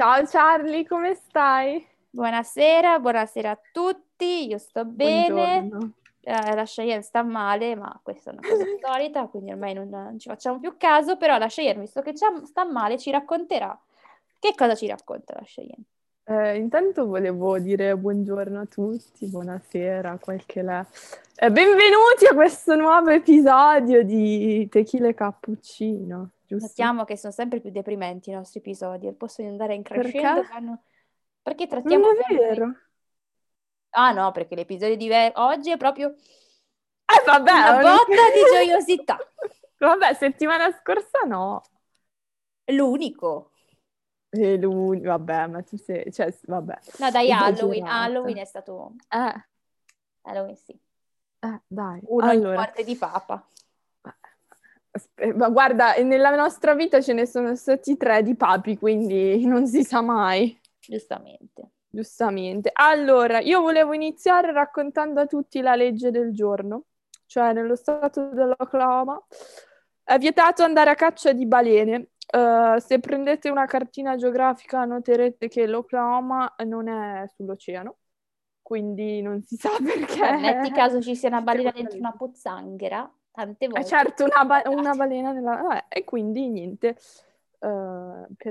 Ciao Charlie, come stai? Buonasera, buonasera a tutti, io sto bene, la Cheyenne sta male, ma questa è una cosa solita, quindi ormai non ci facciamo più caso, però la Cheyenne, visto che sta male, ci racconterà. Che cosa ci racconta la Cheyenne? Intanto volevo dire buongiorno a tutti, buonasera, benvenuti a questo nuovo episodio di Tequila e Cappuccino. Giusto. Notiamo che sono sempre più deprimenti i nostri episodi, possono andare in crescendo. Perché trattiamo... Non è vero. Ah no, perché l'episodio di oggi è proprio vabbè, una botta di gioiosità. Vabbè, settimana scorsa no. L'unico. Vabbè, ma tu sei... Cioè, vabbè. No dai, Halloween è stato... Halloween sì. Dai. Uno parte di Papa. Ma guarda, nella nostra vita ce ne sono stati 3 di papi, quindi non si sa mai. Giustamente. Allora, io volevo iniziare raccontando a tutti la legge del giorno, cioè nello stato dell'Oklahoma è vietato andare a caccia di balene. Se prendete una cartina geografica noterete che l'Oklahoma non è sull'oceano, quindi non si sa perché. In metti caso ci sia una balena dentro una pozzanghera. Tante volte. Certo, una balena nella... e quindi niente,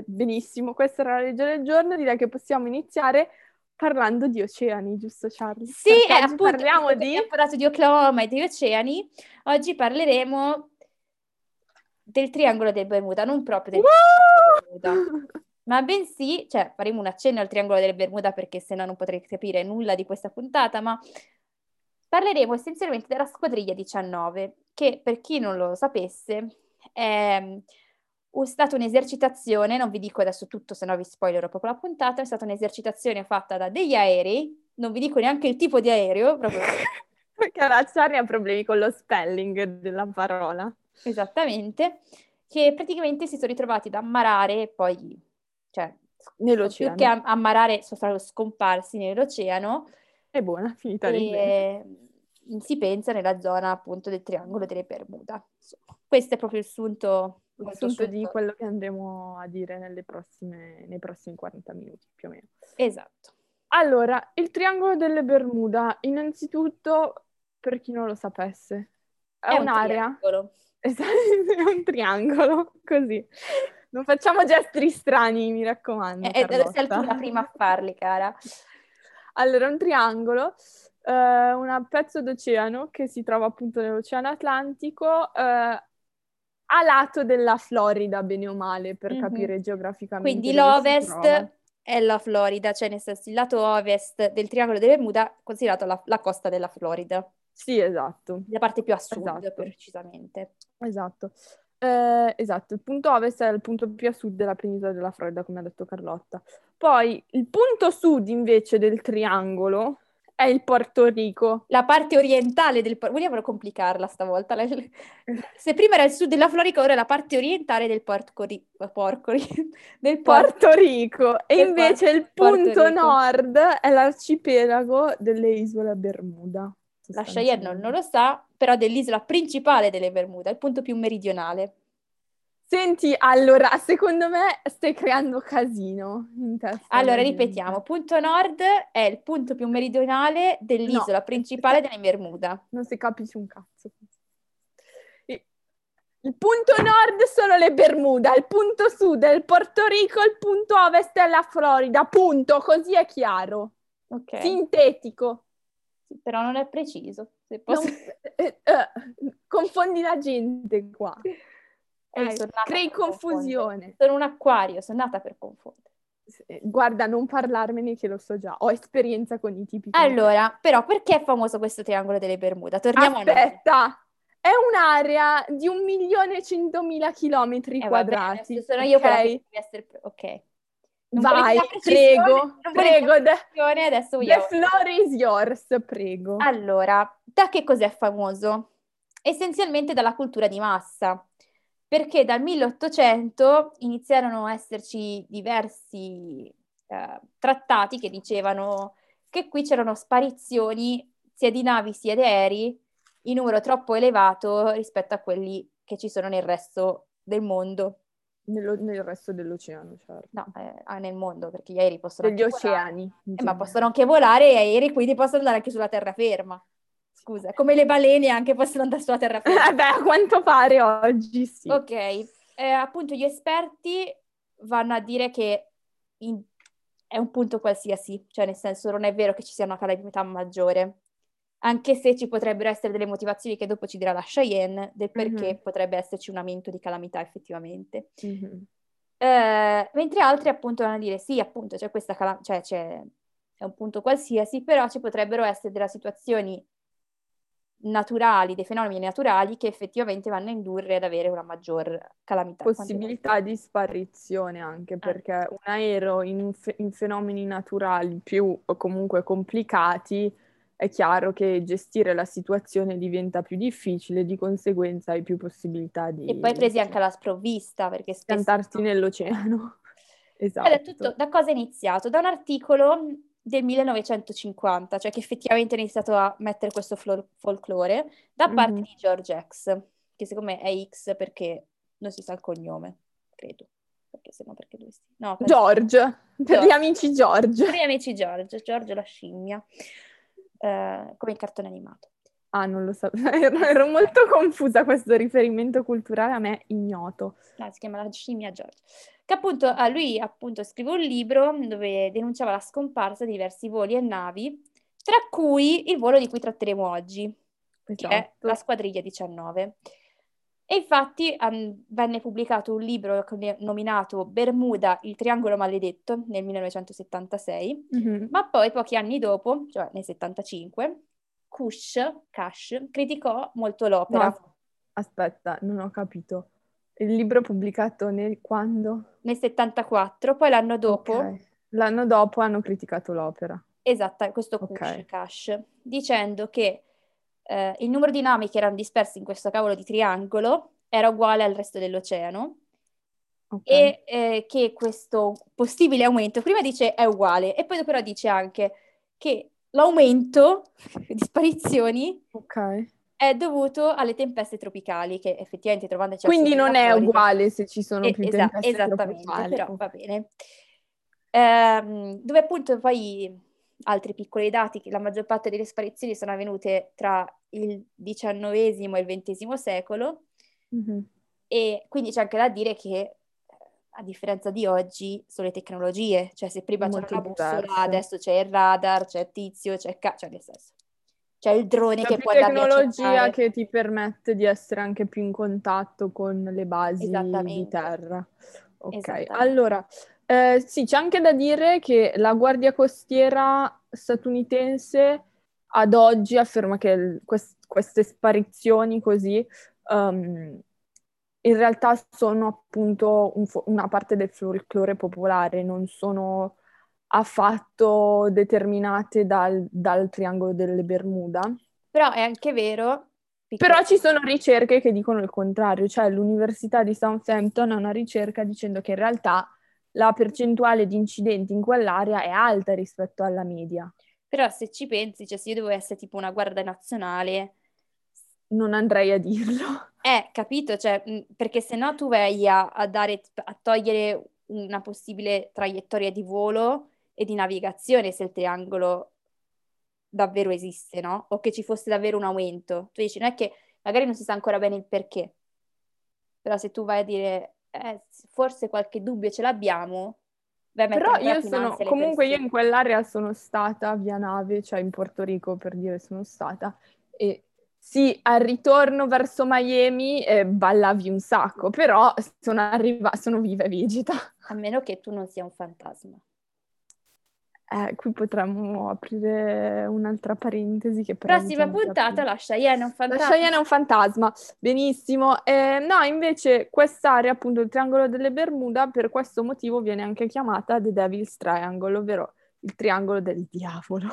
benissimo, questa era la legge del giorno. Direi che possiamo iniziare parlando di oceani, giusto Charles? Sì, appunto, parliamo di... abbiamo parlato di Oklahoma e di oceani, oggi parleremo del Triangolo delle Bermuda, non proprio del Triangolo delle Bermuda, ma bensì, cioè faremo un accenno al Triangolo delle Bermuda perché sennò non potrei capire nulla di questa puntata, ma... Parleremo essenzialmente della Squadriglia 19, che per chi non lo sapesse è stata un'esercitazione, non vi dico adesso tutto se no vi spoilerò proprio la puntata, è stata un'esercitazione fatta da degli aerei, non vi dico neanche il tipo di aereo, proprio perché la Charlie ha problemi con lo spelling della parola. Esattamente, che praticamente si sono ritrovati ad ammarare poi, cioè nell'oceano. Più che ammarare sono stati scomparsi nell'oceano. È buona, finita lì. Si pensa nella zona appunto del Triangolo delle Bermuda. Questo è proprio il sunto di quello che andremo a dire nei prossimi 40 minuti più o meno. Esatto. Allora, il Triangolo delle Bermuda, innanzitutto, per chi non lo sapesse, è un'area. Esatto, è un triangolo, così. Non facciamo gesti strani, mi raccomando. Sei tu la prima a farli, cara. Allora, un triangolo, un pezzo d'oceano che si trova appunto nell'Oceano Atlantico, a lato della Florida, bene o male, per capire geograficamente. Quindi l'ovest è la Florida, cioè nel senso il lato ovest del Triangolo delle Bermuda, considerato la costa della Florida. Sì, esatto. La parte più a sud, precisamente. Esatto. Esatto, il punto ovest è il punto più a sud della penisola della Florida, come ha detto Carlotta. Poi il punto sud invece del triangolo è il Porto Rico. La parte orientale del Porto Rico. Vogliamo complicarla stavolta. Se prima era il sud della Florida, ora è la parte orientale del Porto Rico. E invece il punto nord è l'arcipelago delle isole Bermuda. La Cheyenne non lo sa, però dell'isola principale delle Bermuda, il punto più meridionale. Senti, allora, secondo me stai creando casino in testa. Allora, ripetiamo, punto nord è il punto più meridionale dell'isola principale delle Bermuda. Non si capisce un cazzo. Il punto nord sono le Bermuda, il punto sud è il Porto Rico, il punto ovest è la Florida, punto, così è chiaro. Okay. Sintetico. Però non è preciso. Se posso... confondi la gente qua. Crei confusione. Sono un acquario, sono nata per confondere. Guarda, non parlarmene che lo so già. Ho esperienza con i tipi. Allora, però perché è famoso questo Triangolo delle Bermuda? Torniamo a noi. Aspetta! È un'area di 1.100.000 chilometri quadradi. Vabbè, sono io quella che deve essere... Ok. Non vai, prego. Adesso the floor is yours, prego. Allora, da che cos'è famoso? Essenzialmente dalla cultura di massa, perché dal 1800 iniziarono a esserci diversi trattati che dicevano che qui c'erano sparizioni sia di navi sia di aerei in numero troppo elevato rispetto a quelli che ci sono nel resto del mondo. Nel resto dell'oceano, certo. No, nel mondo, perché gli aerei possono anche oceani, volare. Ma possono anche volare, e gli aerei quindi possono andare anche sulla terraferma. Scusa, come le balene anche possono andare sulla terraferma. Beh, a quanto pare oggi sì. Ok, appunto gli esperti vanno a dire che è un punto qualsiasi, cioè nel senso non è vero che ci sia una calamità maggiore, anche se ci potrebbero essere delle motivazioni che dopo ci dirà la Cheyenne del perché potrebbe esserci un aumento di calamità effettivamente. Mentre altri appunto vanno a dire sì, appunto c'è questa è un punto qualsiasi, però ci potrebbero essere delle situazioni naturali, dei fenomeni naturali che effettivamente vanno a indurre ad avere una maggior calamità. Possibilità di sparizione anche, perché un aereo in fenomeni naturali più o comunque complicati, è chiaro che gestire la situazione diventa più difficile, di conseguenza hai più possibilità di... E poi presi anche alla sprovvista, perché spesso... Piantarti nell'oceano. Esatto. Allora, tutto da cosa è iniziato? Da un articolo del 1950, cioè che effettivamente è iniziato a mettere questo folklore, da parte di George X, che secondo me è X perché non si sa il cognome, credo. Perché se no perché lui sì. No, George, per gli amici George. Per gli amici George, George la scimmia. Come il cartone animato. Ah, non lo sapevo, ero molto confusa, questo riferimento culturale a me ignoto. No, si chiama La scimmia George. Che appunto lui appunto scrive un libro dove denunciava la scomparsa di diversi voli e navi, tra cui il volo di cui tratteremo oggi, che è la Squadriglia 19. E infatti venne pubblicato un libro nominato Bermuda, il triangolo maledetto, nel 1976, ma poi pochi anni dopo, cioè nel 75, Cash criticò molto l'opera. No, aspetta, non ho capito. Il libro pubblicato nel quando? Nel 74, poi l'anno dopo... Okay. L'anno dopo hanno criticato l'opera. Esatto, questo Cash, dicendo che il numero di navi che erano dispersi in questo cavolo di triangolo era uguale al resto dell'oceano e che questo possibile aumento, prima dice è uguale e poi però dice anche che l'aumento di sparizioni è dovuto alle tempeste tropicali, che effettivamente trovandoci quindi non è Florida, uguale se ci sono più tempeste esattamente, tropicali. Però va bene. Dove appunto poi... Altri piccoli dati, che la maggior parte delle sparizioni sono avvenute tra il XIX e il XX secolo e quindi c'è anche da dire che a differenza di oggi sono le tecnologie, cioè se prima c'era la bussola, adesso c'è il radar, c'è tizio, cioè nel senso c'è il drone che può andare a cercare. La tecnologia che ti permette di essere anche più in contatto con le basi di terra. Ok, allora... sì, c'è anche da dire che la Guardia Costiera statunitense ad oggi afferma che queste sparizioni così in realtà sono appunto una parte del folklore popolare, non sono affatto determinate dal Triangolo delle Bermuda. Però è anche vero... Però ci sono ricerche che dicono il contrario, cioè l'Università di Southampton ha una ricerca dicendo che in realtà... la percentuale di incidenti in quell'area è alta rispetto alla media. Però se ci pensi, cioè se io devo essere tipo una guardia nazionale... Non andrei a dirlo. Capito, cioè, perché se no tu vai a togliere una possibile traiettoria di volo e di navigazione se il triangolo davvero esiste, no? O che ci fosse davvero un aumento. Tu dici, non è che magari non si sa ancora bene il perché, però se tu vai a dire... forse qualche dubbio ce l'abbiamo. Però io in quell'area sono stata via nave, cioè in Porto Rico per dire sono stata, e sì, al ritorno verso Miami ballavi un sacco, però sono viva e vegeta. A meno che tu non sia un fantasma. Qui potremmo aprire un'altra parentesi che prossima puntata la Cheyenne è un fantasma. La Cheyenne è un fantasma, benissimo. No, invece quest'area, appunto il Triangolo delle Bermuda, per questo motivo viene anche chiamata The Devil's Triangle, ovvero il triangolo del diavolo.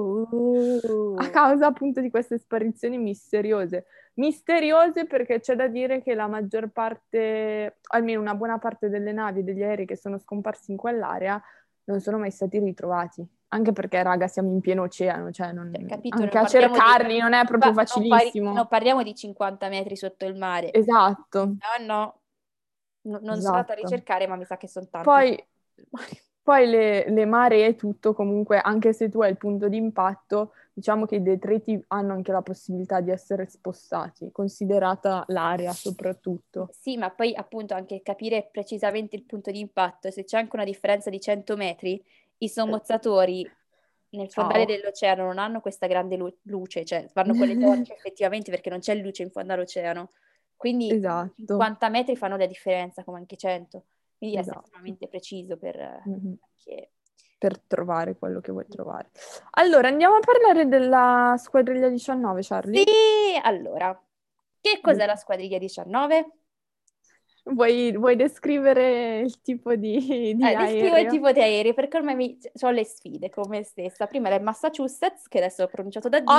A causa appunto di queste sparizioni misteriose. Misteriose perché c'è da dire che la maggior parte, almeno una buona parte delle navi e degli aerei che sono scomparsi in quell'area non sono mai stati ritrovati, anche perché raga siamo in pieno oceano, cioè non, capito, anche non a cercarli non è proprio facilissimo. Non parliamo di 50 metri sotto il mare. Esatto. No, non sono andata a ricercare, ma mi sa che sono tanti. Poi le maree, tutto, comunque, anche se tu hai il punto di impatto, diciamo che i detriti hanno anche la possibilità di essere spostati, considerata l'area soprattutto. Sì, ma poi appunto anche capire precisamente il punto di impatto, se c'è anche una differenza di 100 metri, i sommozzatori nel fondale dell'oceano non hanno questa grande luce, cioè fanno quelle torce effettivamente perché non c'è luce in fondo all'oceano. Quindi 50 metri fanno la differenza, come anche 100. Quindi essere estremamente preciso per trovare quello che vuoi trovare. Allora, andiamo a parlare della Squadriglia 19, Charlie? Sì! Allora, che cos'è la Squadriglia 19? Vuoi descrivere il tipo di aereo? Descrivo il tipo di aereo, perché ormai ho le sfide con me stessa. Prima era il Massachusetts, che adesso ho pronunciato da Dio.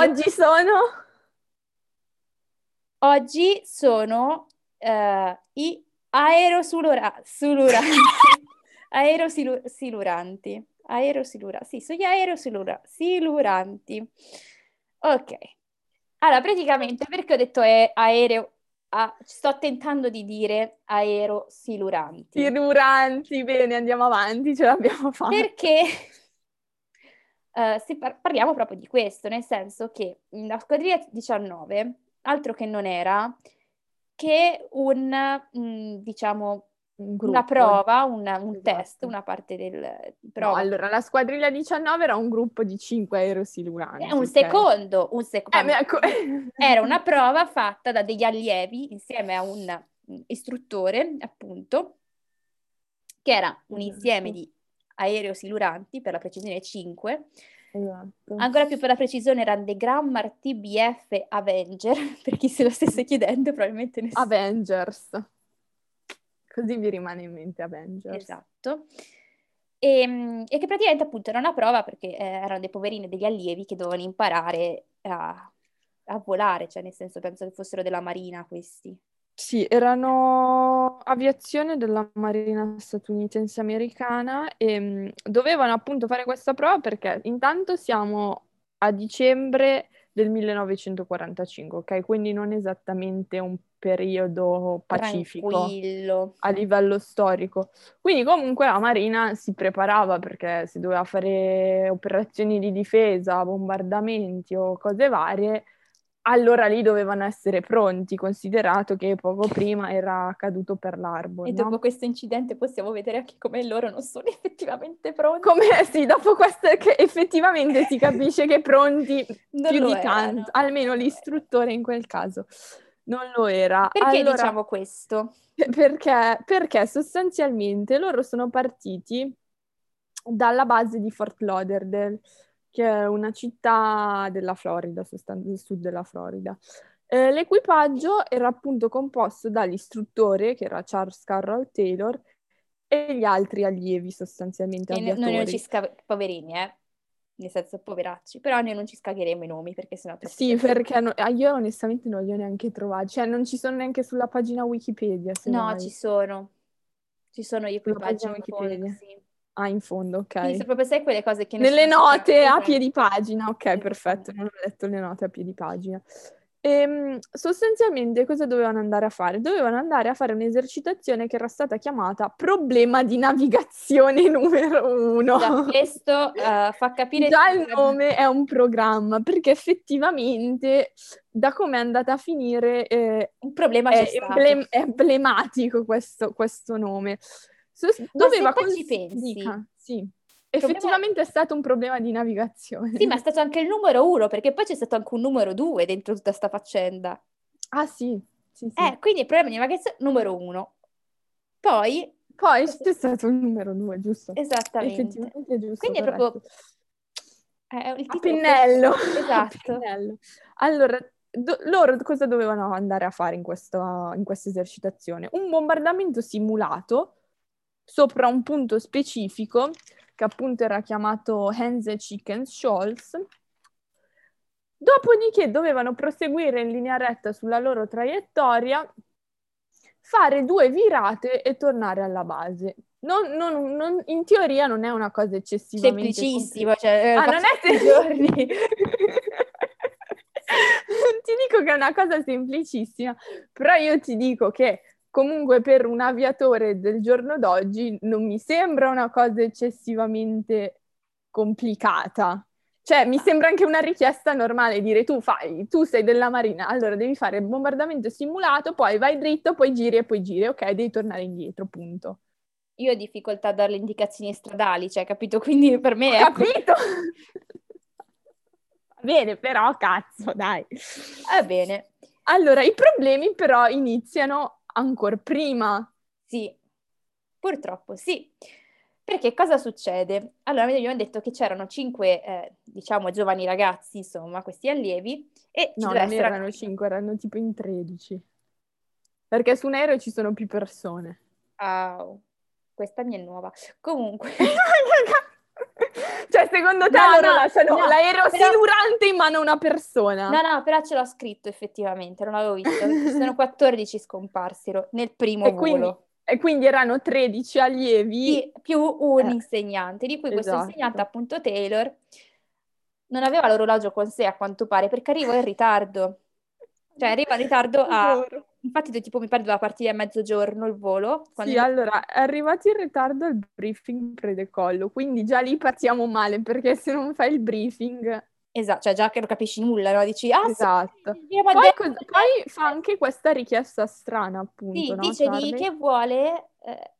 Oggi sono i aerosiluranti. Ok. Allora, praticamente, perché ho detto sto tentando di dire aerosiluranti. Siluranti, bene, andiamo avanti, ce l'abbiamo fatta. Perché se parliamo proprio di questo, nel senso che la Squadriglia 19... altro che non era che una prova, un test, una parte del prova. No, allora la Squadriglia 19 era un gruppo di 5 aerosiluranti. Era una prova fatta da degli allievi insieme a un istruttore, appunto, che era un insieme di aerosiluranti, per la precisione 5. Esatto. Ancora più per la precisione erano dei Grammar TBF Avenger, per chi se lo stesse chiedendo probabilmente nessuno. Avengers, così vi rimane in mente Avengers. Esatto. E che praticamente appunto era una prova perché erano dei poverini, degli allievi che dovevano imparare a volare, cioè nel senso penso che fossero della Marina questi. Sì, erano aviazione della Marina statunitense americana e dovevano appunto fare questa prova perché intanto siamo a dicembre del 1945, ok? Quindi non esattamente un periodo pacifico tranquillo a livello storico. Quindi comunque la Marina si preparava perché si doveva fare operazioni di difesa, bombardamenti o cose varie. Allora lì dovevano essere pronti, considerato che poco prima era caduto per l'Arbor. E dopo questo incidente possiamo vedere anche come loro non sono effettivamente pronti. Dopo questo che effettivamente si capisce che pronti più di tanto, almeno l'istruttore in quel caso non lo era. Perché allora, diciamo questo? Perché sostanzialmente loro sono partiti dalla base di Fort Lauderdale, che è una città della Florida, del sud della Florida. L'equipaggio era appunto composto dall'istruttore, che era Charles Carroll Taylor, e gli altri allievi sostanzialmente aviatori. Noi non ci poverini, nel senso poveracci, però noi non ci scagheremo i nomi perché sennò... Sì, perché io onestamente non li ho neanche trovati, cioè non ci sono neanche sulla pagina Wikipedia. No, ci sono gli equipaggi in Wikipedia. In fondo, ok. Quindi sono proprio quelle cose che... Nelle note a piedi pagina, ok, perfetto, non ho letto le note a piedi pagina. Sostanzialmente cosa dovevano andare a fare? Dovevano andare a fare un'esercitazione che era stata chiamata Problema di navigazione numero uno. Già, questo fa capire... Già il nome è un programma, perché effettivamente da come è andata a finire un problema è emblematico questo nome. Doveva ci pensi? Sì. Effettivamente è stato un problema di navigazione. Sì, ma è stato anche il numero uno, perché poi c'è stato anche un numero 2 dentro tutta sta faccenda. Ah sì. Quindi il problema di navigazione numero 1. Poi c'è stato il numero 2, giusto? Esattamente. Effettivamente è giusto. Quindi è proprio il pennello. Esatto. Pennello. Allora, loro cosa dovevano andare a fare in questa esercitazione? Un bombardamento simulato sopra un punto specifico, che appunto era chiamato Hands and Chickens Shoals. Dopodiché dovevano proseguire in linea retta sulla loro traiettoria, fare 2 virate e tornare alla base. Non, in teoria non è una cosa eccessivamente... Semplicissimo, cioè... non è 3 giorni... Non ti dico che è una cosa semplicissima, però io ti dico che comunque per un aviatore del giorno d'oggi non mi sembra una cosa eccessivamente complicata. Cioè, mi sembra anche una richiesta normale dire tu sei della Marina, allora devi fare il bombardamento simulato, poi vai dritto, poi giri, ok, devi tornare indietro, punto. Io ho difficoltà a dare le indicazioni stradali, cioè, capito? Quindi per me è... Capito! Va bene, però, cazzo, dai. Va bene. Allora, i problemi però iniziano ancora prima. Sì, purtroppo sì. Perché cosa succede? Allora, mi abbiamo detto che c'erano 5, diciamo, giovani ragazzi, insomma, questi allievi. E no, non erano 5, erano tipo in 13. Perché su un aereo ci sono più persone. Wow, questa mi è nuova. Comunque... Cioè, secondo te loro lasciano l'aereo silurante in mano a una persona? No, però ce l'ho scritto effettivamente, non l'avevo visto. Ci sono 14 scomparsi nel primo volo. E quindi erano 13 allievi. Sì, più un insegnante, di cui Questo insegnante, appunto Taylor, non aveva l'orologio con sé a quanto pare, perché arriva in ritardo a... Infatti tipo mi perdo la partita a mezzogiorno il volo. Sì, allora è arrivato in ritardo il briefing pre-decollo, quindi già lì partiamo male, perché se non fai il briefing... Esatto, cioè già che non capisci nulla, no? Dici, esatto. Sì, poi fa anche questa richiesta strana, appunto, sì, no? Dice che vuole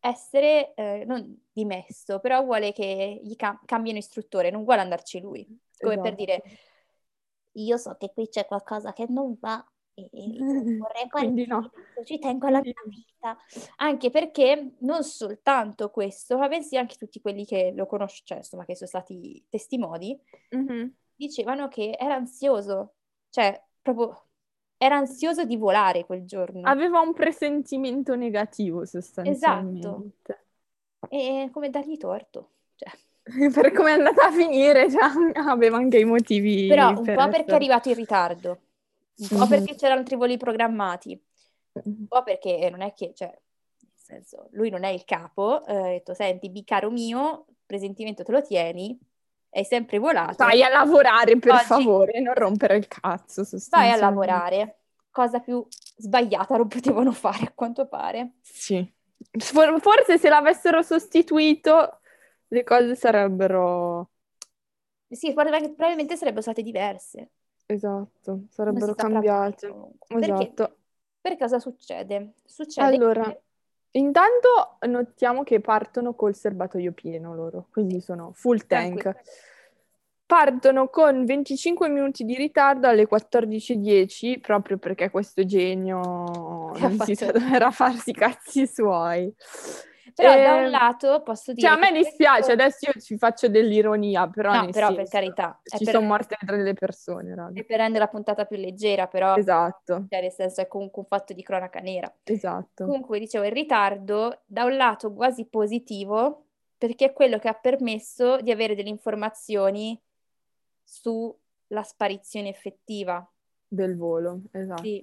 essere, non dimesso, però vuole che gli cambino istruttore, non vuole andarci lui. Come per dire, io so che qui c'è qualcosa che non va e vorrei guardare, no. Ci tengo alla mia vita. Anche perché non soltanto questo, ma bensì anche tutti quelli che lo conoscono, cioè, insomma, che sono stati testimoni, dicevano che era ansioso, cioè proprio era ansioso di volare quel giorno. Aveva un presentimento negativo sostanzialmente. Esatto. E come dargli torto, cioè. Per come è andata a finire, cioè, aveva anche i motivi. Però un po' perché è arrivato in ritardo, un po' perché c'erano altri voli programmati, un po' perché non è che, cioè, nel senso, lui non è il capo, ha detto, senti, caro mio, presentimento te lo tieni. Hai sempre volato. Vai a lavorare, per favore, non rompere il cazzo. Vai a lavorare. Cosa più sbagliata non potevano fare, a quanto pare. Sì. Forse se l'avessero sostituito, le cose sarebbero... Sì, probabilmente sarebbero state diverse. Esatto, sarebbero cambiate. Esatto. Perché cosa succede? Allora, intanto notiamo che partono col serbatoio pieno loro, quindi sono full tank. Partono con 25 minuti di ritardo alle 14:10, proprio perché questo genio non si sa dove era farsi i cazzi suoi. Però da un lato posso dire... Cioè, a me dispiace, adesso io ci faccio dell'ironia, però... No, però senso, per carità. Ci sono morte delle persone, raga. E per rendere la puntata più leggera, però... Esatto. Cioè, nel senso, è comunque un fatto di cronaca nera. Esatto. Comunque, dicevo, il ritardo, da un lato quasi positivo, perché è quello che ha permesso di avere delle informazioni sulla sparizione effettiva. Del volo, esatto. Sì.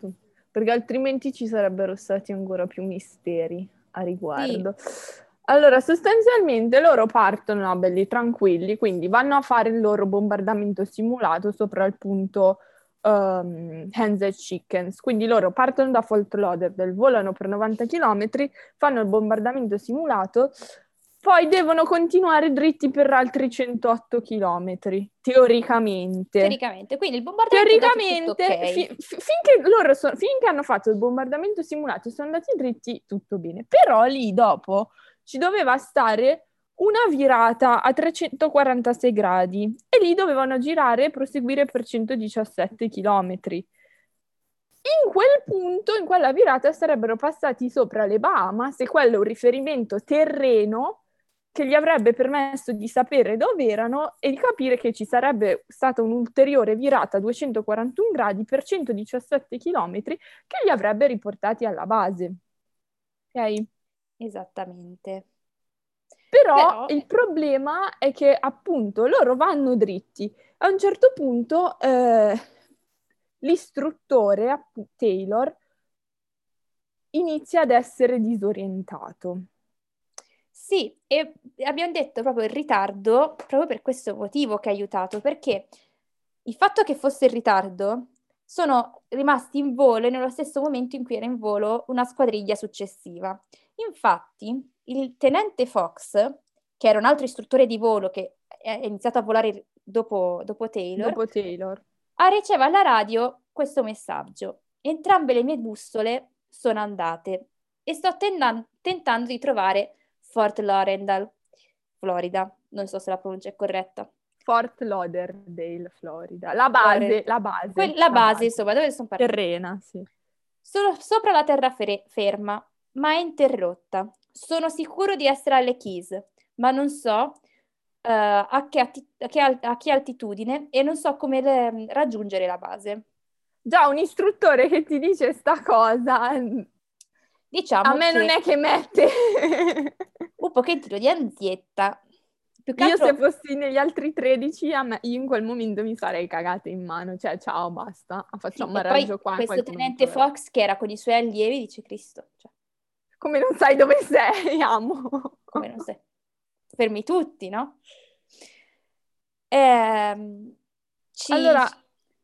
Perché altrimenti ci sarebbero stati ancora più misteri a riguardo. Sì. Allora, sostanzialmente loro partono belli tranquilli, quindi vanno a fare il loro bombardamento simulato sopra il punto Hands and Chickens. Quindi loro partono da Fort Lauderdale, volano per 90 km, fanno il bombardamento simulato, poi devono continuare dritti per altri 108 km, teoricamente. Quindi il bombardamento finché hanno fatto il bombardamento simulato e sono andati dritti, tutto bene. Però lì dopo ci doveva stare una virata a 346 gradi e lì dovevano girare e proseguire per 117 km. In quel punto, in quella virata, sarebbero passati sopra le Bahamas e quello è un riferimento terreno che gli avrebbe permesso di sapere dove erano e di capire che ci sarebbe stata un'ulteriore virata a 241 gradi per 117 chilometri che li avrebbe riportati alla base. Ok? Esattamente. Però il problema è che appunto loro vanno dritti. A un certo punto l'istruttore, Taylor, inizia ad essere disorientato. Sì, e abbiamo detto proprio il ritardo, proprio per questo motivo che ha aiutato, perché il fatto che fosse in ritardo sono rimasti in volo nello stesso momento in cui era in volo una squadriglia successiva. Infatti, il tenente Fox, che era un altro istruttore di volo che è iniziato a volare dopo Taylor, riceve alla radio questo messaggio: entrambe le mie bussole sono andate e sto tentando di trovare Fort Lauderdale, Florida. Non so se la pronuncia è corretta. Fort Lauderdale, Florida. La base, insomma, dove sono partiti. Terrena, sì. Sono sopra la terraferma, ma è interrotta. Sono sicuro di essere alle Keys, ma non so a che altitudine e non so come raggiungere la base. Già, un istruttore che ti dice sta cosa, diciamo a me che non è che mette un pochettino di ansietta. Io se fossi negli altri 13, io in quel momento mi sarei cagata in mano, cioè ciao, basta, facciamo un raggio qua. Questo tenente Fox che era con i suoi allievi dice: Cristo, cioè, come non sai dove sei, amo. Come non sei. Fermi tutti, no? Allora,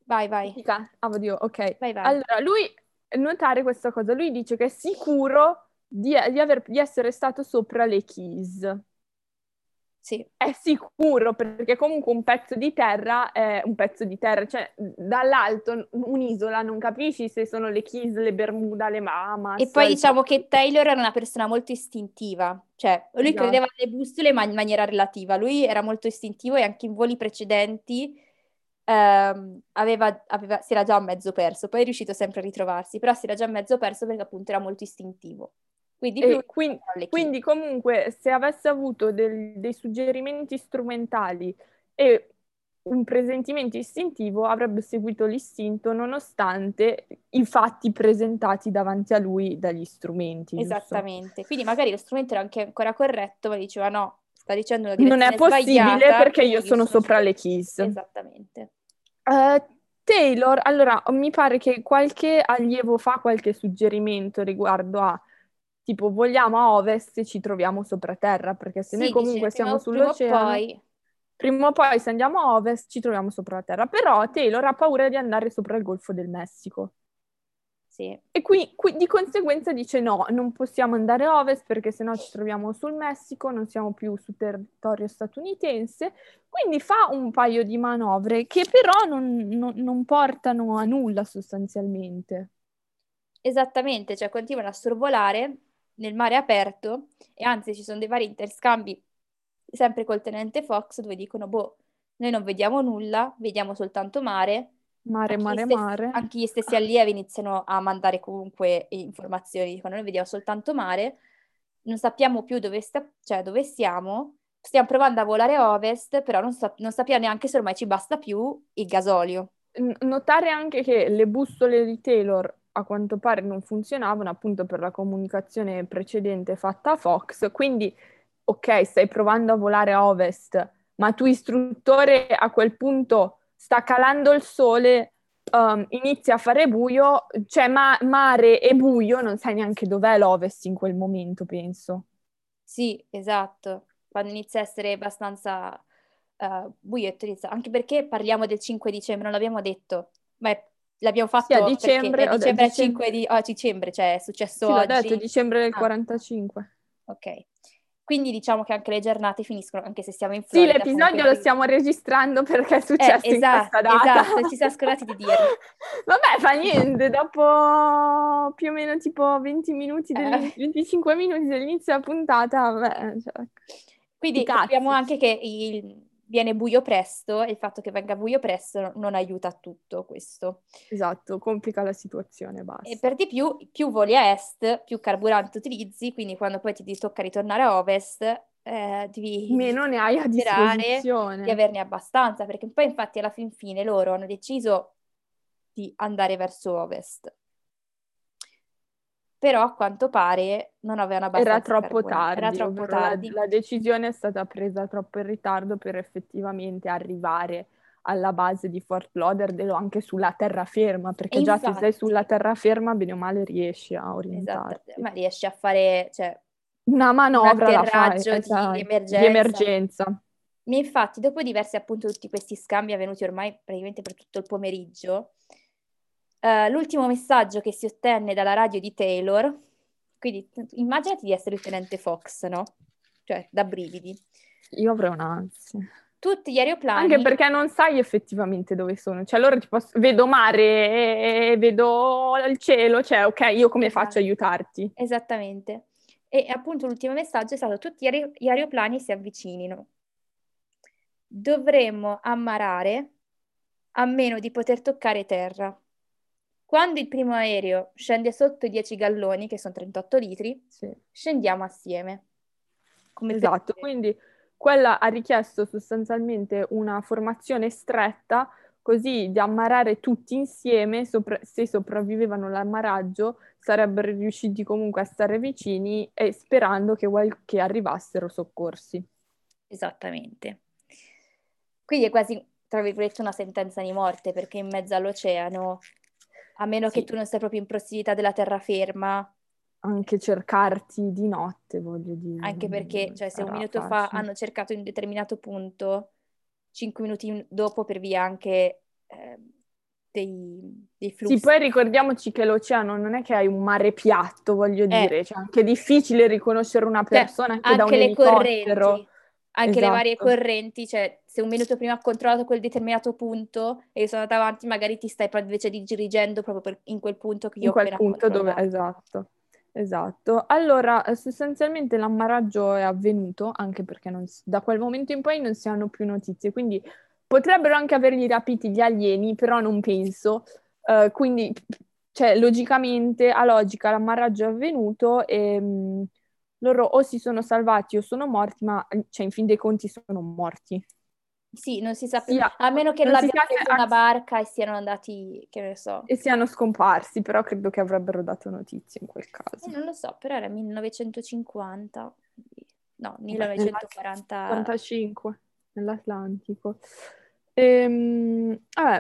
vai. Oddio, ok. Vai. Allora, lui, notare questa cosa, lui dice che è sicuro di essere stato sopra le Keys. Sì. È sicuro perché comunque un pezzo di terra è un pezzo di terra, cioè dall'alto un'isola non capisci se sono le Keys, le Bermuda, le Bahamas. E poi diciamo che Taylor era una persona molto istintiva, cioè lui credeva alle bussole ma in maniera relativa, lui era molto istintivo e anche in voli precedenti si era già mezzo perso, poi è riuscito sempre a ritrovarsi, però si era già mezzo perso perché appunto era molto istintivo. Quindi comunque se avesse avuto dei suggerimenti strumentali e un presentimento istintivo avrebbe seguito l'istinto nonostante i fatti presentati davanti a lui dagli strumenti. Esattamente, giusto? Quindi magari lo strumento era anche ancora corretto ma diceva no, sta dicendo una direzione sbagliata. Non è possibile perché io sono sopra le Keys. Esattamente. Taylor, allora mi pare che qualche allievo fa qualche suggerimento riguardo a tipo vogliamo a ovest e ci troviamo sopra terra, perché se noi comunque siamo sull'oceano, prima o poi se andiamo a ovest ci troviamo sopra la terra, però Taylor ha paura di andare sopra il Golfo del Messico. Sì. E qui di conseguenza dice no, non possiamo andare a ovest perché sennò ci troviamo sul Messico, non siamo più su territorio statunitense, quindi fa un paio di manovre che però non portano a nulla sostanzialmente. Esattamente, cioè continuano a sorvolare nel mare aperto e anzi ci sono dei vari interscambi sempre col tenente Fox dove dicono noi non vediamo nulla, vediamo soltanto mare. Anche gli stessi allievi iniziano a mandare comunque informazioni, dicono noi vediamo soltanto mare, non sappiamo più dove siamo, stiamo provando a volare a ovest però non sappiamo neanche se ormai ci basta più il gasolio. Notare anche che le bussole di Taylor a quanto pare non funzionavano appunto per la comunicazione precedente fatta a Fox, quindi ok, stai provando a volare a ovest, ma tu istruttore a quel punto sta calando il sole, inizia a fare buio, cioè mare e buio, non sai neanche dov'è l'ovest in quel momento, penso. Sì, esatto, quando inizia a essere abbastanza buio, anche perché parliamo del 5 dicembre, non l'abbiamo detto, ma l'abbiamo fatto sì, a dicembre, perché è dicembre, cioè è successo sì, oggi. L'ho detto, dicembre del 45. Ok, quindi diciamo che anche le giornate finiscono, anche se siamo in Florida. Sì, l'episodio comunque lo stiamo registrando perché è successo in questa data. Esatto, ci siamo scordati di dirlo. Vabbè, fa niente, dopo più o meno tipo 20 minuti, 25 minuti dell'inizio della puntata. Vabbè, cioè, quindi capiamo anche che viene buio presto e il fatto che venga buio presto non aiuta tutto questo. Esatto, complica la situazione, basta. E per di più, più voli a est, più carburante utilizzi, quindi quando poi ti tocca ritornare a ovest devi meno ne hai a disposizione di averne abbastanza, perché poi infatti alla fin fine loro hanno deciso di andare verso ovest. Però a quanto pare non avevano abbastanza era troppo tardi. La decisione è stata presa troppo in ritardo per effettivamente arrivare alla base di Fort Lauderdale o anche sulla terraferma, perché se sei sulla terraferma bene o male riesci a orientarti. Esatto, ma riesci a fare una manovra, un atterraggio di emergenza. E infatti dopo diversi appunto tutti questi scambi avvenuti ormai praticamente per tutto il pomeriggio, L'ultimo messaggio che si ottenne dalla radio di Taylor, quindi immaginati di essere il tenente Fox, no? Cioè, da brividi. Io avrei un'ansia. Tutti gli aeroplani... Anche perché non sai effettivamente dove sono. Cioè, allora ti posso... vedo mare, vedo il cielo, cioè, ok, io come faccio a aiutarti? Esattamente. E appunto l'ultimo messaggio è stato: tutti gli aeroplani si avvicinino. Dovremmo ammarare a meno di poter toccare terra. Quando il primo aereo scende sotto i 10 galloni, che sono 38 litri, sì, scendiamo assieme. Come esatto, per... quindi... Quella ha richiesto sostanzialmente una formazione stretta, così di ammarare tutti insieme, se sopravvivevano all'ammaraggio sarebbero riusciti comunque a stare vicini e sperando che arrivassero soccorsi. Esattamente. Quindi è quasi, tra virgolette, una sentenza di morte, perché in mezzo all'oceano, a meno che tu non sei proprio in prossimità della terraferma... Anche cercarti di notte, voglio dire. Anche perché, cioè, se un minuto fa hanno cercato un determinato punto, 5 minuti dopo per via anche dei flussi. Sì, poi ricordiamoci che l'oceano non è che hai un mare piatto, voglio dire. Cioè, anche è difficile riconoscere una persona, cioè, anche da un elicottero. Correnti. Anche esatto. Le varie correnti, cioè se un minuto prima ho controllato quel determinato punto e sono andata avanti, magari ti stai invece dirigendo proprio in quel punto che io ho appena controllato. In quel punto dove, esatto. Esatto, allora sostanzialmente l'ammaraggio è avvenuto, anche perché da quel momento in poi non si hanno più notizie, quindi potrebbero anche averli rapiti gli alieni, però non penso, quindi cioè, logicamente, a logica, l'ammaraggio è avvenuto e loro o si sono salvati o sono morti, ma cioè, in fin dei conti sono morti. Sì, non si sa più, a meno che non l'abbiano preso una barca e siano andati, che ne so. E siano scomparsi, però credo che avrebbero dato notizie in quel caso. Non lo so, però era 1950, no, 1945 nell'Atlantico. Vabbè.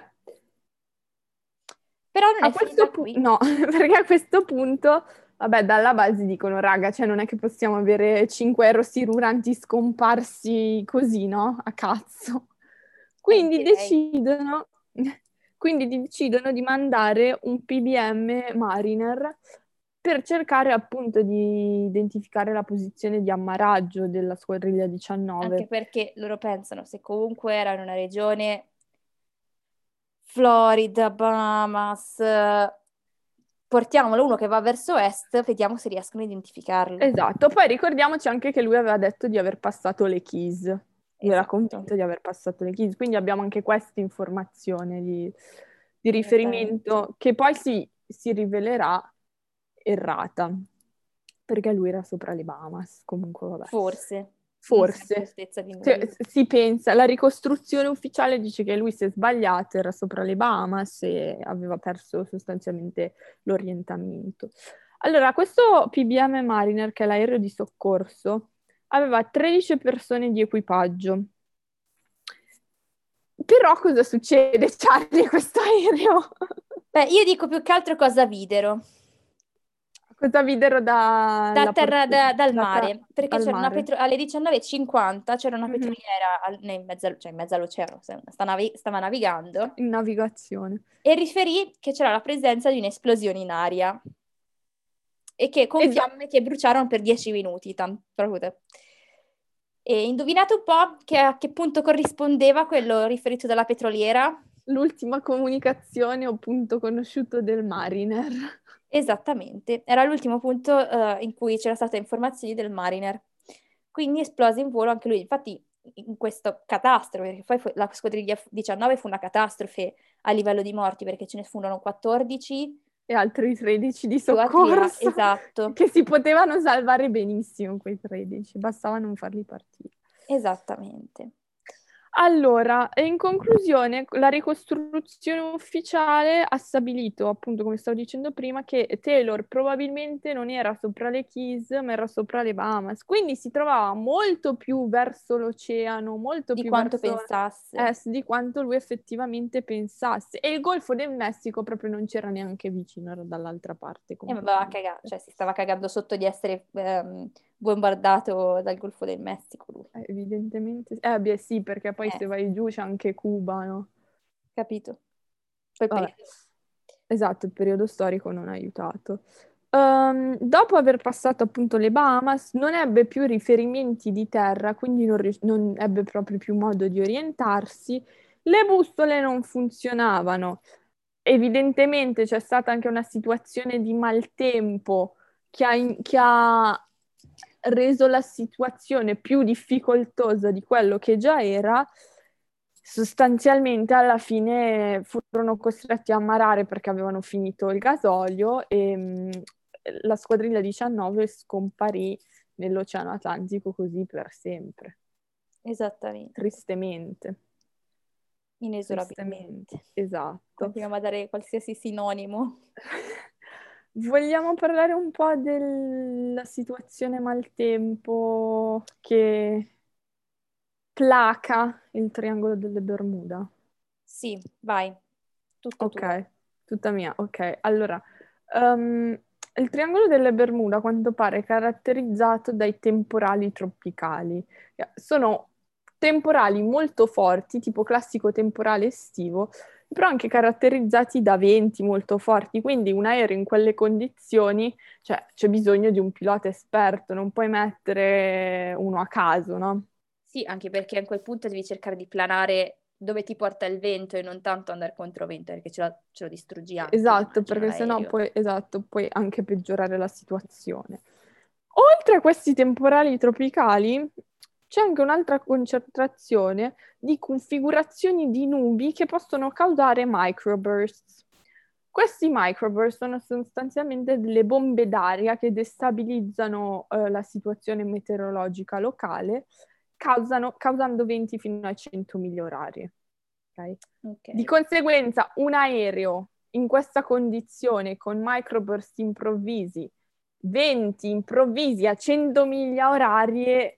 Però non a è questo qui. No, perché a questo punto... Vabbè, dalla base dicono, raga, cioè non è che possiamo avere 5 aerosiruranti scomparsi così, no? A cazzo. Quindi decidono di mandare un PBM Mariner per cercare appunto di identificare la posizione di ammaraggio della Squadriglia 19. Anche perché loro pensano, se comunque era in una regione Florida, Bahamas... Portiamolo uno che va verso est, vediamo se riescono a identificarlo. Esatto, poi ricordiamoci anche che lui aveva detto di aver passato le Keys. Esatto. Era convinto di aver passato le Keys, quindi abbiamo anche questa informazione di riferimento che poi si rivelerà errata, perché lui era sopra le Bahamas, comunque vabbè. Forse. Di cioè, si pensa, la ricostruzione ufficiale dice che lui si è sbagliato, era sopra le Bahamas e aveva perso sostanzialmente l'orientamento. Allora, questo PBM Mariner, che è l'aereo di soccorso, aveva 13 persone di equipaggio. Però cosa succede, Charlie, questo aereo? Beh, io dico più che altro cosa videro. Cosa videro da terra, dal mare, perché c'era mare. Alle 19.50 c'era una petroliera in mezzo all'oceano, stava navigando. In navigazione. E riferì che c'era la presenza di un'esplosione in aria e che con fiamme che bruciarono per 10 minuti. E indovinate un po' a che punto corrispondeva quello riferito dalla petroliera? L'ultima comunicazione o punto conosciuto del Mariner. Esattamente, era l'ultimo punto in cui c'era stata informazione del Mariner, quindi esplose in volo anche lui. Infatti in questa catastrofe, perché poi la Squadriglia 19 fu una catastrofe a livello di morti, perché ce ne furono 14 e altri 13 di soccorso. Esatto, che si potevano salvare benissimo quei 13, bastava non farli partire. Esattamente. Allora, in conclusione, la ricostruzione ufficiale ha stabilito, appunto come stavo dicendo prima, che Taylor probabilmente non era sopra le Keys, ma era sopra le Bahamas, quindi si trovava molto più verso l'oceano, molto più quanto pensasse. Di quanto lui effettivamente pensasse. E il Golfo del Messico proprio non c'era neanche vicino, era dall'altra parte. E va cioè si stava cagando sotto di essere... bombardato dal Golfo del Messico lui. Evidentemente beh, sì, perché poi se vai giù c'è anche Cuba, no? Capito. Poi Esatto, il periodo storico non ha aiutato. Dopo aver passato appunto le Bahamas, non ebbe più riferimenti di terra, quindi non ebbe proprio più modo di orientarsi. Le bustole non funzionavano. Evidentemente c'è stata anche una situazione di maltempo che ha reso la situazione più difficoltosa di quello che già era. Sostanzialmente alla fine furono costretti a ammarare perché avevano finito il gasolio e la squadriglia 19 scomparì nell'Oceano Atlantico così per sempre. Esattamente. Tristemente. Inesorabilmente. Esatto. Continuiamo a dare qualsiasi sinonimo. Vogliamo parlare un po' della situazione maltempo che placa il Triangolo delle Bermuda? Sì, vai. Tutta mia, ok. Allora, il Triangolo delle Bermuda, a quanto pare, è caratterizzato dai temporali tropicali. Sono temporali molto forti, tipo classico temporale estivo, però anche caratterizzati da venti molto forti, quindi un aereo in quelle condizioni, cioè c'è bisogno di un pilota esperto, non puoi mettere uno a caso, no? Sì, anche perché a quel punto devi cercare di planare dove ti porta il vento e non tanto andare contro vento, perché ce lo distruggi anche. Esatto, perché sennò puoi anche peggiorare la situazione. Oltre a questi temporali tropicali, c'è anche un'altra concentrazione di configurazioni di nubi che possono causare microbursts. Questi microburst sono sostanzialmente delle bombe d'aria che destabilizzano la situazione meteorologica locale, causando venti fino a 100 miglia orarie. Okay? Okay. Di conseguenza, un aereo in questa condizione con microburst improvvisi, venti improvvisi a 100 miglia orarie,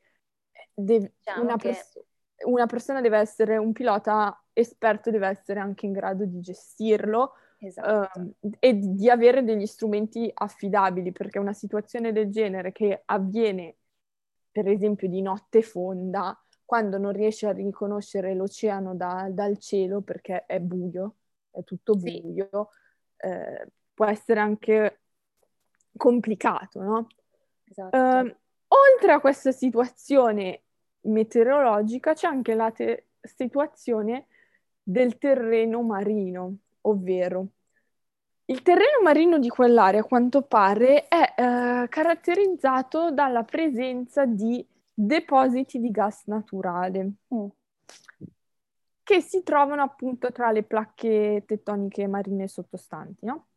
una persona deve essere, un pilota esperto deve essere anche in grado di gestirlo. Esatto. E di avere degli strumenti affidabili, perché una situazione del genere che avviene per esempio di notte fonda, quando non riesci a riconoscere l'oceano dal cielo perché è buio, è tutto buio, sì. Può essere anche complicato, no? Esatto. Oltre a questa situazione meteorologica c'è anche la situazione del terreno marino, ovvero il terreno marino di quell'area, a quanto pare, è caratterizzato dalla presenza di depositi di gas naturale che si trovano appunto tra le placche tettoniche marine sottostanti, no?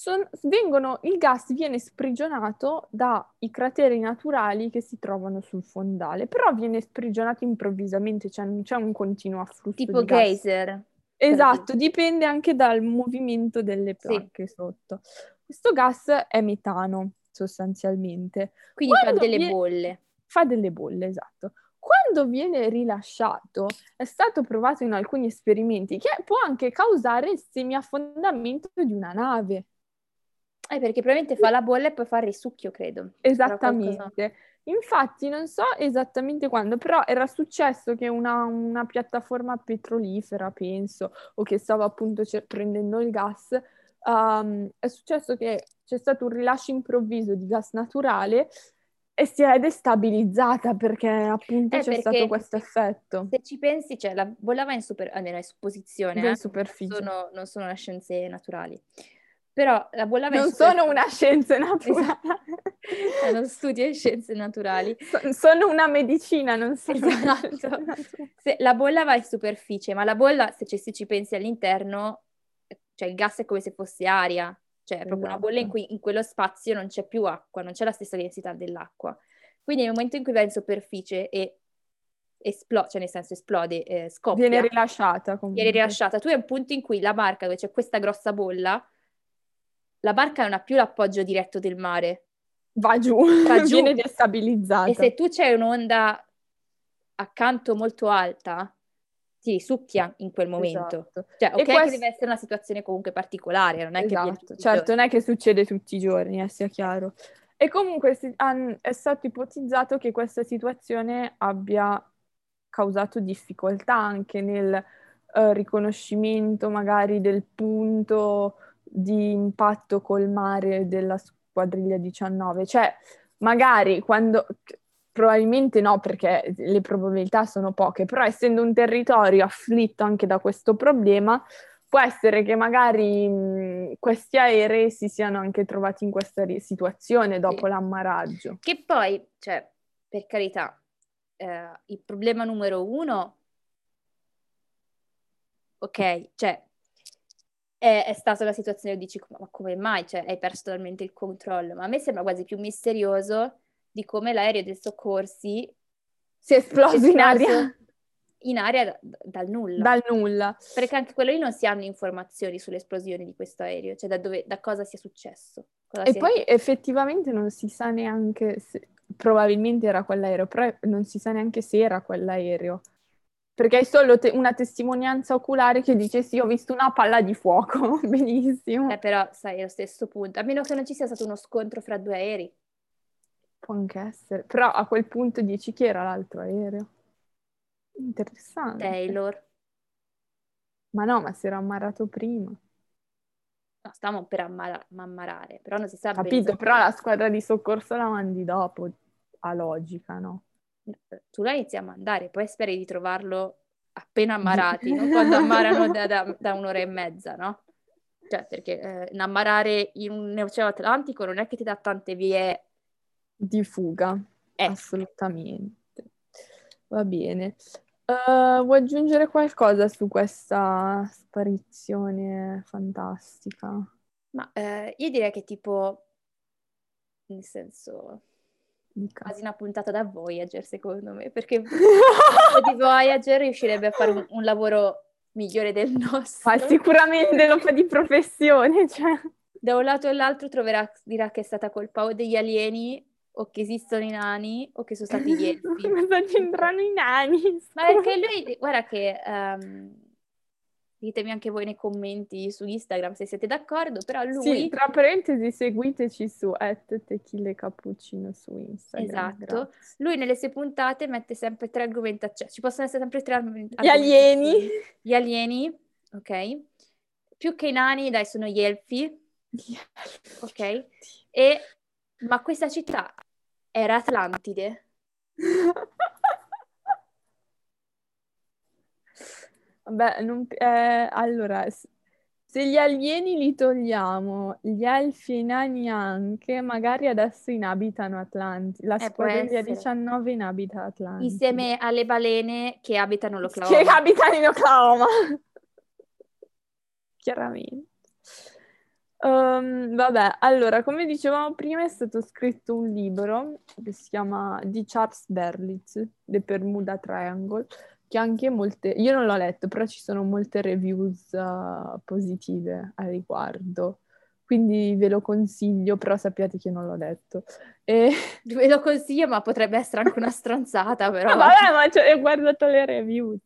Il gas viene sprigionato dai crateri naturali che si trovano sul fondale, però viene sprigionato improvvisamente, cioè non c'è un continuo afflusso tipo di gas. Tipo geyser. Esatto, dipende anche dal movimento delle placche sotto. Questo gas è metano, sostanzialmente. Quindi bolle. Fa delle bolle, esatto. Quando viene rilasciato, è stato provato in alcuni esperimenti, che può anche causare il semiaffondamento di una nave. Perché probabilmente fa la bolla e poi fa il risucchio, credo. Esattamente. Infatti non so esattamente quando, però era successo che una piattaforma petrolifera, penso, o che stava appunto prendendo il gas, è successo che c'è stato un rilascio improvviso di gas naturale e si è destabilizzata perché appunto c'è stato questo effetto. Se ci pensi, cioè la bolla va in almeno è supposizione, in superficie. Non sono le scienze naturali. Però la bolla va in superficie. Sono una scienza naturale. Esatto. Non studio scienze naturali. Sono una medicina, non so. Esatto. La bolla va in superficie, ma la bolla, se ci pensi all'interno, cioè il gas è come se fosse aria. Cioè è proprio una bolla in cui in quello spazio non c'è più acqua, non c'è la stessa densità dell'acqua. Quindi nel momento in cui va in superficie e esplode, scoppia. Viene rilasciata. Comunque. Viene rilasciata. Tu hai un punto in cui la barca dove c'è questa grossa bolla, la barca non ha più l'appoggio diretto del mare. Va giù. Viene destabilizzata. E se tu c'è un'onda accanto molto alta, ti risucchia in quel momento. Esatto. Cioè, ok, che deve essere una situazione comunque particolare, non è esatto. che certo, non è che succede tutti i giorni, sia chiaro. E comunque è stato ipotizzato che questa situazione abbia causato difficoltà anche nel riconoscimento magari del punto di impatto col mare della Squadriglia 19? Cioè, magari quando... probabilmente no, perché le probabilità sono poche, però essendo un territorio afflitto anche da questo problema, può essere che magari questi aerei si siano anche trovati in questa situazione dopo l'ammaraggio. Che poi, cioè, per carità, il problema numero uno, ok, cioè, è stata la situazione, dici, ma come mai, cioè, hai perso totalmente il controllo? Ma a me sembra quasi più misterioso di come l'aereo dei soccorsi si è esploso in aria dal nulla. Dal nulla. Perché anche quello lì non si hanno informazioni sull'esplosione di questo aereo, cioè da cosa sia successo. Effettivamente non si sa neanche se, probabilmente era quell'aereo, però non si sa neanche se era quell'aereo. Perché è solo una testimonianza oculare che dice sì, ho visto una palla di fuoco, benissimo. Però sai, è lo stesso punto, a meno che non ci sia stato uno scontro fra due aerei. Può anche essere, però a quel punto dici chi era l'altro aereo? Interessante. Taylor. Ma no, ma si era ammarato prima. No, stavamo per ammarare, però non si sa. Capito, però la squadra di soccorso la mandi dopo, a logica, no? Tu la inizi a mandare, poi speri di trovarlo appena ammarati, non quando ammarano da un'ora e mezza, no? Cioè, perché ammarare in un oceano Atlantico non è che ti dà tante vie... di fuga, assolutamente. Va bene. Vuoi aggiungere qualcosa su questa sparizione fantastica? Ma io direi che tipo, nel senso, quasi una puntata da Voyager, secondo me, perché di Voyager riuscirebbe a fare un lavoro migliore del nostro. Ma sicuramente lo fa di professione, cioè. Da un lato all'altro dirà che è stata colpa o degli alieni, o che esistono i nani, o che sono stati gli elfi. Cosa c'entrano i nani? Scusa. Ma perché lui, guarda che, ditemi anche voi nei commenti su Instagram se siete d'accordo, però lui... Sì, tra parentesi seguiteci su @Tequila e Cappuccino su Instagram. Esatto. Grazie. Lui nelle sue puntate mette sempre tre argomenti, cioè ci possono essere sempre tre argomenti. Gli alieni. Gli alieni, ok. Più che i nani, dai, sono gli elfi. Ok. E... ma questa città era Atlantide? Vabbè, allora, se gli alieni li togliamo, gli elfi e i nani anche, magari adesso inabitano Atlantide. La Squadriglia 19 inabita Atlantide. Insieme alle balene che abitano l'Oklahoma. Che abitano in Oklahoma! Chiaramente. Vabbè, allora, come dicevamo prima è stato scritto un libro che si chiama di Charles Berlitz, The Bermuda Triangle, che anche molte, io non l'ho letto, però ci sono molte reviews positive al riguardo, quindi ve lo consiglio, però sappiate che non l'ho letto. Ve lo consiglio, ma potrebbe essere anche una stronzata, però. No, vabbè, ma ho guardato le reviews.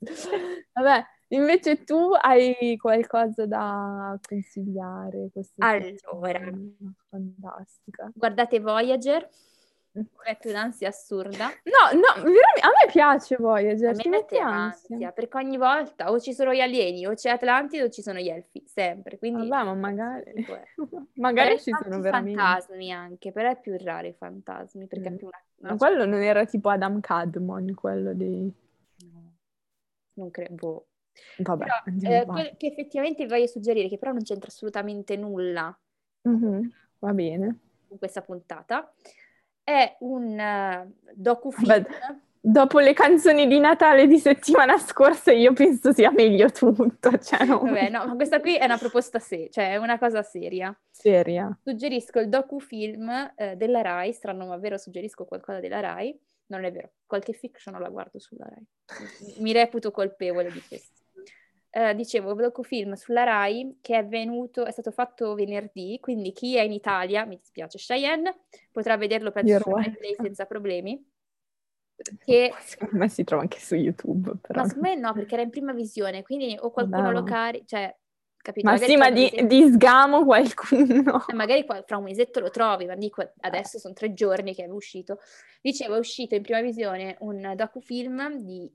Vabbè. Invece tu hai qualcosa da consigliare? Allora, fantastica. Guardate Voyager, mette un'ansia assurda. No, veramente, a me piace Voyager, ti mette ansia. Perché ogni volta o ci sono gli alieni, o c'è Atlantide, o ci sono gli elfi, sempre. Quindi, vabbè, ma magari, magari ci sono veramente. Fantasmi anche, però è più raro i fantasmi, perché è più una... Ma quello non era tipo Adam Cadmon, quello dei... No, non credo... Vabbè, però, quello che effettivamente voglio suggerire, che però non c'entra assolutamente nulla va bene in questa puntata, è un docufilm. Dopo le canzoni di Natale di settimana scorsa io penso sia meglio tutto, cioè non... Vabbè, no, ma questa qui è una proposta cioè è una cosa seria. Suggerisco il docufilm della Rai, strano ma vero, suggerisco qualcosa della Rai, non è vero, qualche fiction la guardo sulla Rai, mi reputo colpevole di questo. Dicevo, un docufilm sulla Rai che è stato fatto venerdì, quindi chi è in Italia, mi dispiace Cheyenne, potrà vederlo senza problemi. Che... secondo me si trova anche su YouTube, però. Ma secondo me no, perché era in prima visione, quindi o qualcuno lo carica, cioè, capito? Ma magari sì, ma di sgamo qualcuno. Magari fra un mesetto lo trovi, ma dico adesso sono 3 giorni che è uscito. Dicevo, è uscito in prima visione un docufilm di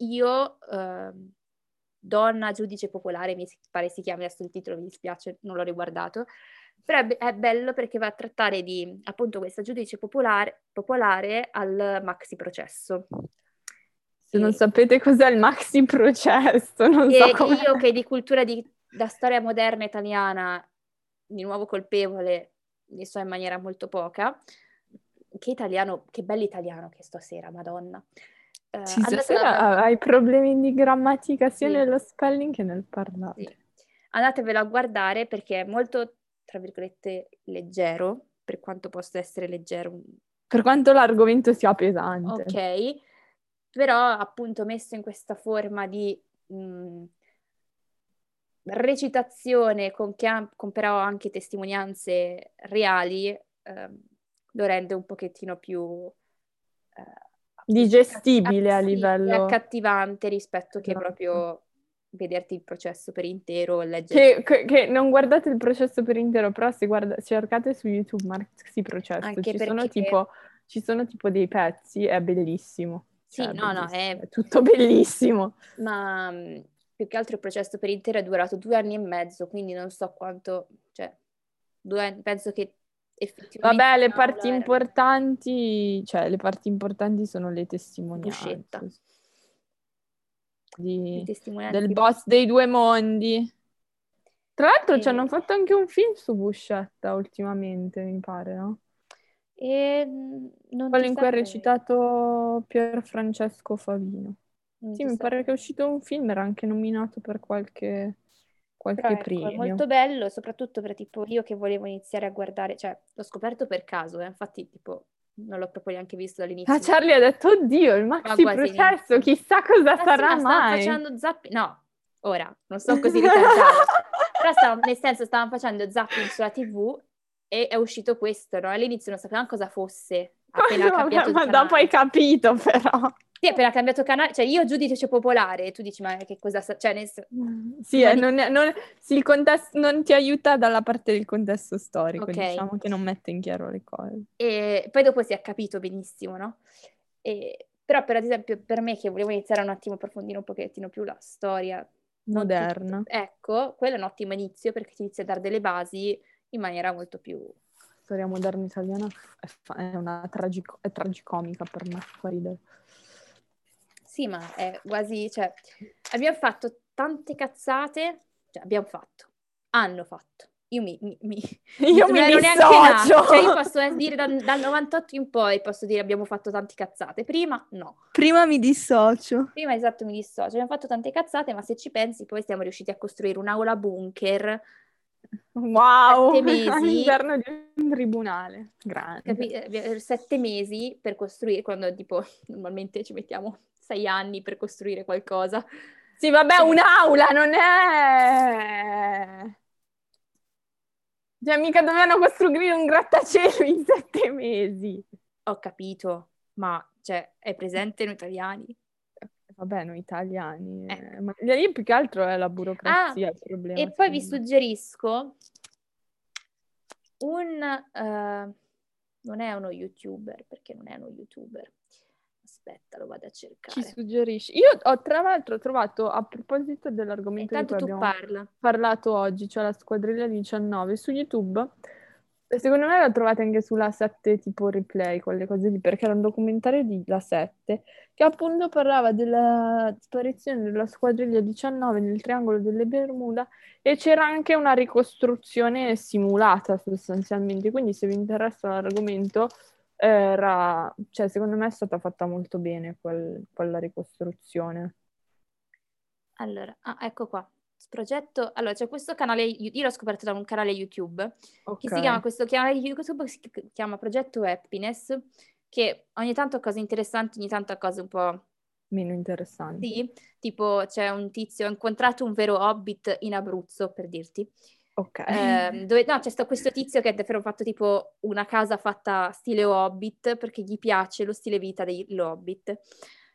Donna giudice popolare, mi pare si chiami, adesso il titolo mi dispiace, non l'ho riguardato, Però è bello perché va a trattare di, appunto, questa giudice popolare al maxi processo. Se non sapete cos'è il maxi processo, non so come. Io che di cultura da storia moderna italiana, di nuovo colpevole, ne so in maniera molto poca. Che italiano, che bell'italiano che stasera, madonna. Stasera hai problemi di grammatica sia nello spelling che nel parlare. Sì. Andatevelo a guardare perché è molto, tra virgolette, leggero, per quanto possa essere leggero. Per quanto l'argomento sia pesante. Ok, però appunto messo in questa forma di recitazione con però anche testimonianze reali, lo rende un pochettino più digestibile a livello accattivante rispetto che proprio vederti il processo per intero, leggere. Che non guardate il processo per intero, però se cercate su YouTube Maxi processo, ci sono tipo dei pezzi, è bellissimo. Sì, cioè, è tutto bellissimo. Ma più che altro il processo per intero è durato 2 anni e mezzo, quindi non so quanto, cioè 2 anni, penso che effettivamente. Vabbè, le parti importanti, cioè le parti importanti sono le testimonianze. Buscetta. Del boss dei due mondi. Tra l'altro ci hanno fatto anche un film su Buscetta ultimamente, mi pare, no? Quello in cui ha recitato Pier Francesco Favino. Mi pare che è uscito un film, era anche nominato per qualche premio. È molto bello, soprattutto per tipo io che volevo iniziare a guardare, cioè l'ho scoperto per caso, infatti tipo non l'ho proprio neanche visto dall'inizio. Ah, Charlie ha detto, oddio, il maxi processo, chissà cosa sarà mai. Stavano facendo zapping, no, ora, non sto così ricattata, però stavano facendo zapping sulla TV e è uscito questo, no? All'inizio non sapevamo cosa fosse, appena cambiato ma dopo hai capito però. Sì, appena cambiato canale, cioè io giudice popolare, tu dici ma che cosa, cioè il contesto non ti aiuta dalla parte del contesto storico, diciamo che non mette in chiaro le cose. E poi dopo si è capito benissimo, no? Però per esempio per me che volevo iniziare un attimo a approfondire un pochettino più la storia moderna, ecco, quello è un ottimo inizio perché ti inizia a dare delle basi in maniera molto più. La storia moderna italiana è una è tragicomica per me, fa ridere. Sì, ma è quasi, cioè, abbiamo fatto tante cazzate, cioè hanno fatto, io mi dissocio. Cioè, io posso dire dal 98 in poi, posso dire abbiamo fatto tante cazzate, prima no. Prima mi dissocio. Prima, esatto, mi dissocio, abbiamo fatto tante cazzate, ma se ci pensi poi siamo riusciti a costruire un'aula bunker. Wow, 7 mesi, all'interno di un tribunale grande. 7 mesi per costruire, quando tipo normalmente ci mettiamo 6 anni per costruire qualcosa. Sì, vabbè, un'aula non è. Cioè, mica dovevano costruire un grattacielo in 7 mesi. Ho capito, ma cioè, è presente noi italiani? Vabbè, noi italiani, ma lì più che altro è la burocrazia il problema. E poi vi suggerisco non è uno youtuber, perché non è uno youtuber. Aspetta, lo vado a cercare. Ci suggerisci? Io ho tra l'altro trovato, a proposito dell'argomento di cui abbiamo parlato oggi, cioè la Squadriglia 19, su YouTube. Secondo me la trovate anche sulla 7 tipo replay, quelle cose lì, perché era un documentario di La 7 che appunto parlava della sparizione della Squadriglia 19 nel Triangolo delle Bermuda e c'era anche una ricostruzione simulata sostanzialmente, quindi se vi interessa l'argomento, cioè secondo me è stata fatta molto bene quella ricostruzione. Allora, ecco qua. Progetto, allora c'è questo canale, io l'ho scoperto da un canale YouTube che si chiama, questo canale YouTube si chiama Progetto Happiness, che ogni tanto ha cose interessanti, ogni tanto ha cose un po' meno interessanti. Sì, tipo c'è un tizio, ho incontrato un vero hobbit in Abruzzo, per dirti. Ok. C'è questo tizio che ha davvero fatto tipo una casa fatta stile hobbit perché gli piace lo stile vita degli hobbit.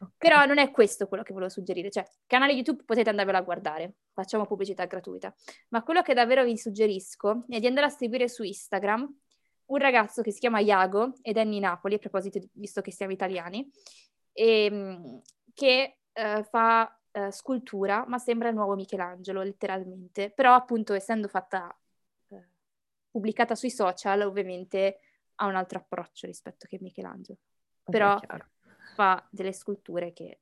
Okay. Però non è questo quello che volevo suggerire, cioè canale YouTube potete andarvelo a guardare, facciamo pubblicità gratuita, ma quello che davvero vi suggerisco è di andare a seguire su Instagram un ragazzo che si chiama Iago Danny Napoli, a proposito visto che siamo italiani, che fa scultura, ma sembra il nuovo Michelangelo letteralmente, però appunto essendo fatta pubblicata sui social ovviamente ha un altro approccio rispetto che Michelangelo, però fa delle sculture che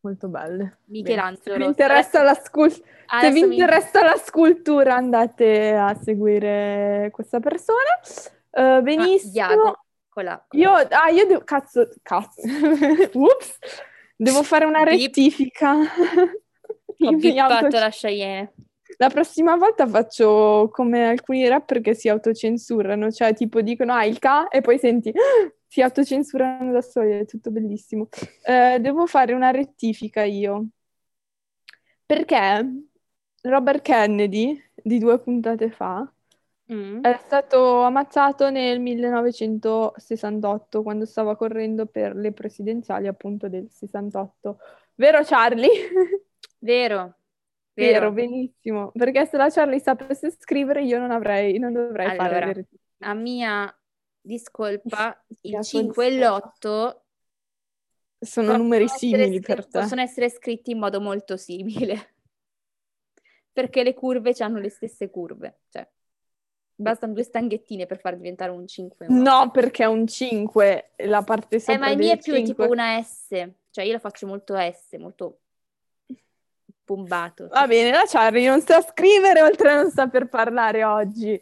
molto belle. Michelangelo. Se vi interessa, la scultura, andate a seguire questa persona. Benissimo. Iago, Io devo Ups. Devo fare una rettifica. Ho bippato la Cheyenne. La prossima volta faccio come alcuni rapper che si autocensurano, cioè tipo dicono il K e poi senti si autocensurano da soli, è tutto bellissimo. Devo fare una rettifica io, perché Robert Kennedy di 2 puntate fa è stato ammazzato nel 1968 quando stava correndo per le presidenziali appunto del 68. Vero Charlie? Vero, benissimo, perché se la Charlie sapesse scrivere io non dovrei allora, fare. A mia discolpa, il 5 e l'8 sono numeri simili per te. Possono essere scritti in modo molto simile, perché le curve hanno le stesse curve, cioè bastano 2 stanghettine per far diventare un 5. No, perché è un 5, la parte sopra del 5. Ma il mio è più tipo una S, cioè io la faccio molto S, molto bombato. Va bene, la Charlie non sa scrivere, oltre a non saper parlare oggi.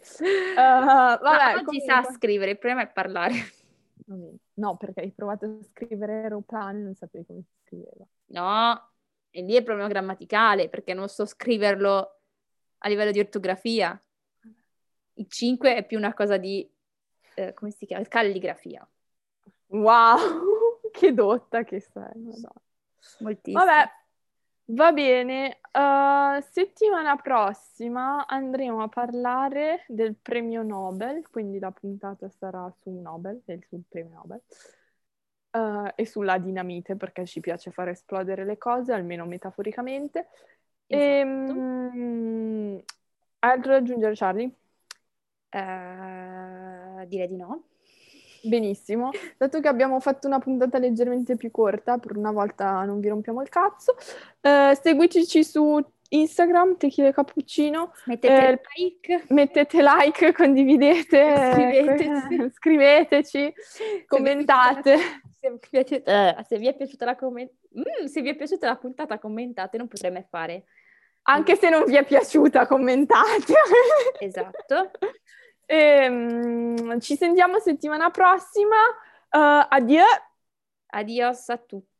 Vabbè, oggi comunque sa scrivere, il problema è parlare. No, perché hai provato a scrivere aeroplano e non sapevi come si scriveva. No, e lì è il problema grammaticale, perché non so scriverlo a livello di ortografia. Il 5 è più una cosa di, come si chiama, calligrafia. Wow, che dotta che sei. Madonna. Moltissimo. Vabbè. Va bene, settimana prossima andremo a parlare del premio Nobel, quindi la puntata sarà su Nobel, sul premio Nobel, e sulla dinamite, perché ci piace far esplodere le cose, almeno metaforicamente. Esatto. Altro da aggiungere, Charlie? Direi di no. Benissimo, dato che abbiamo fatto una puntata leggermente più corta, per una volta non vi rompiamo il cazzo. Seguiteci su Instagram, Tequila e Cappuccino, mettete like, condividete, scriveteci, commentate. Se vi è piaciuta la puntata commentate, non potrei mai fare. Anche se non vi è piaciuta commentate. Esatto. Ci sentiamo settimana prossima. Adios a tutti.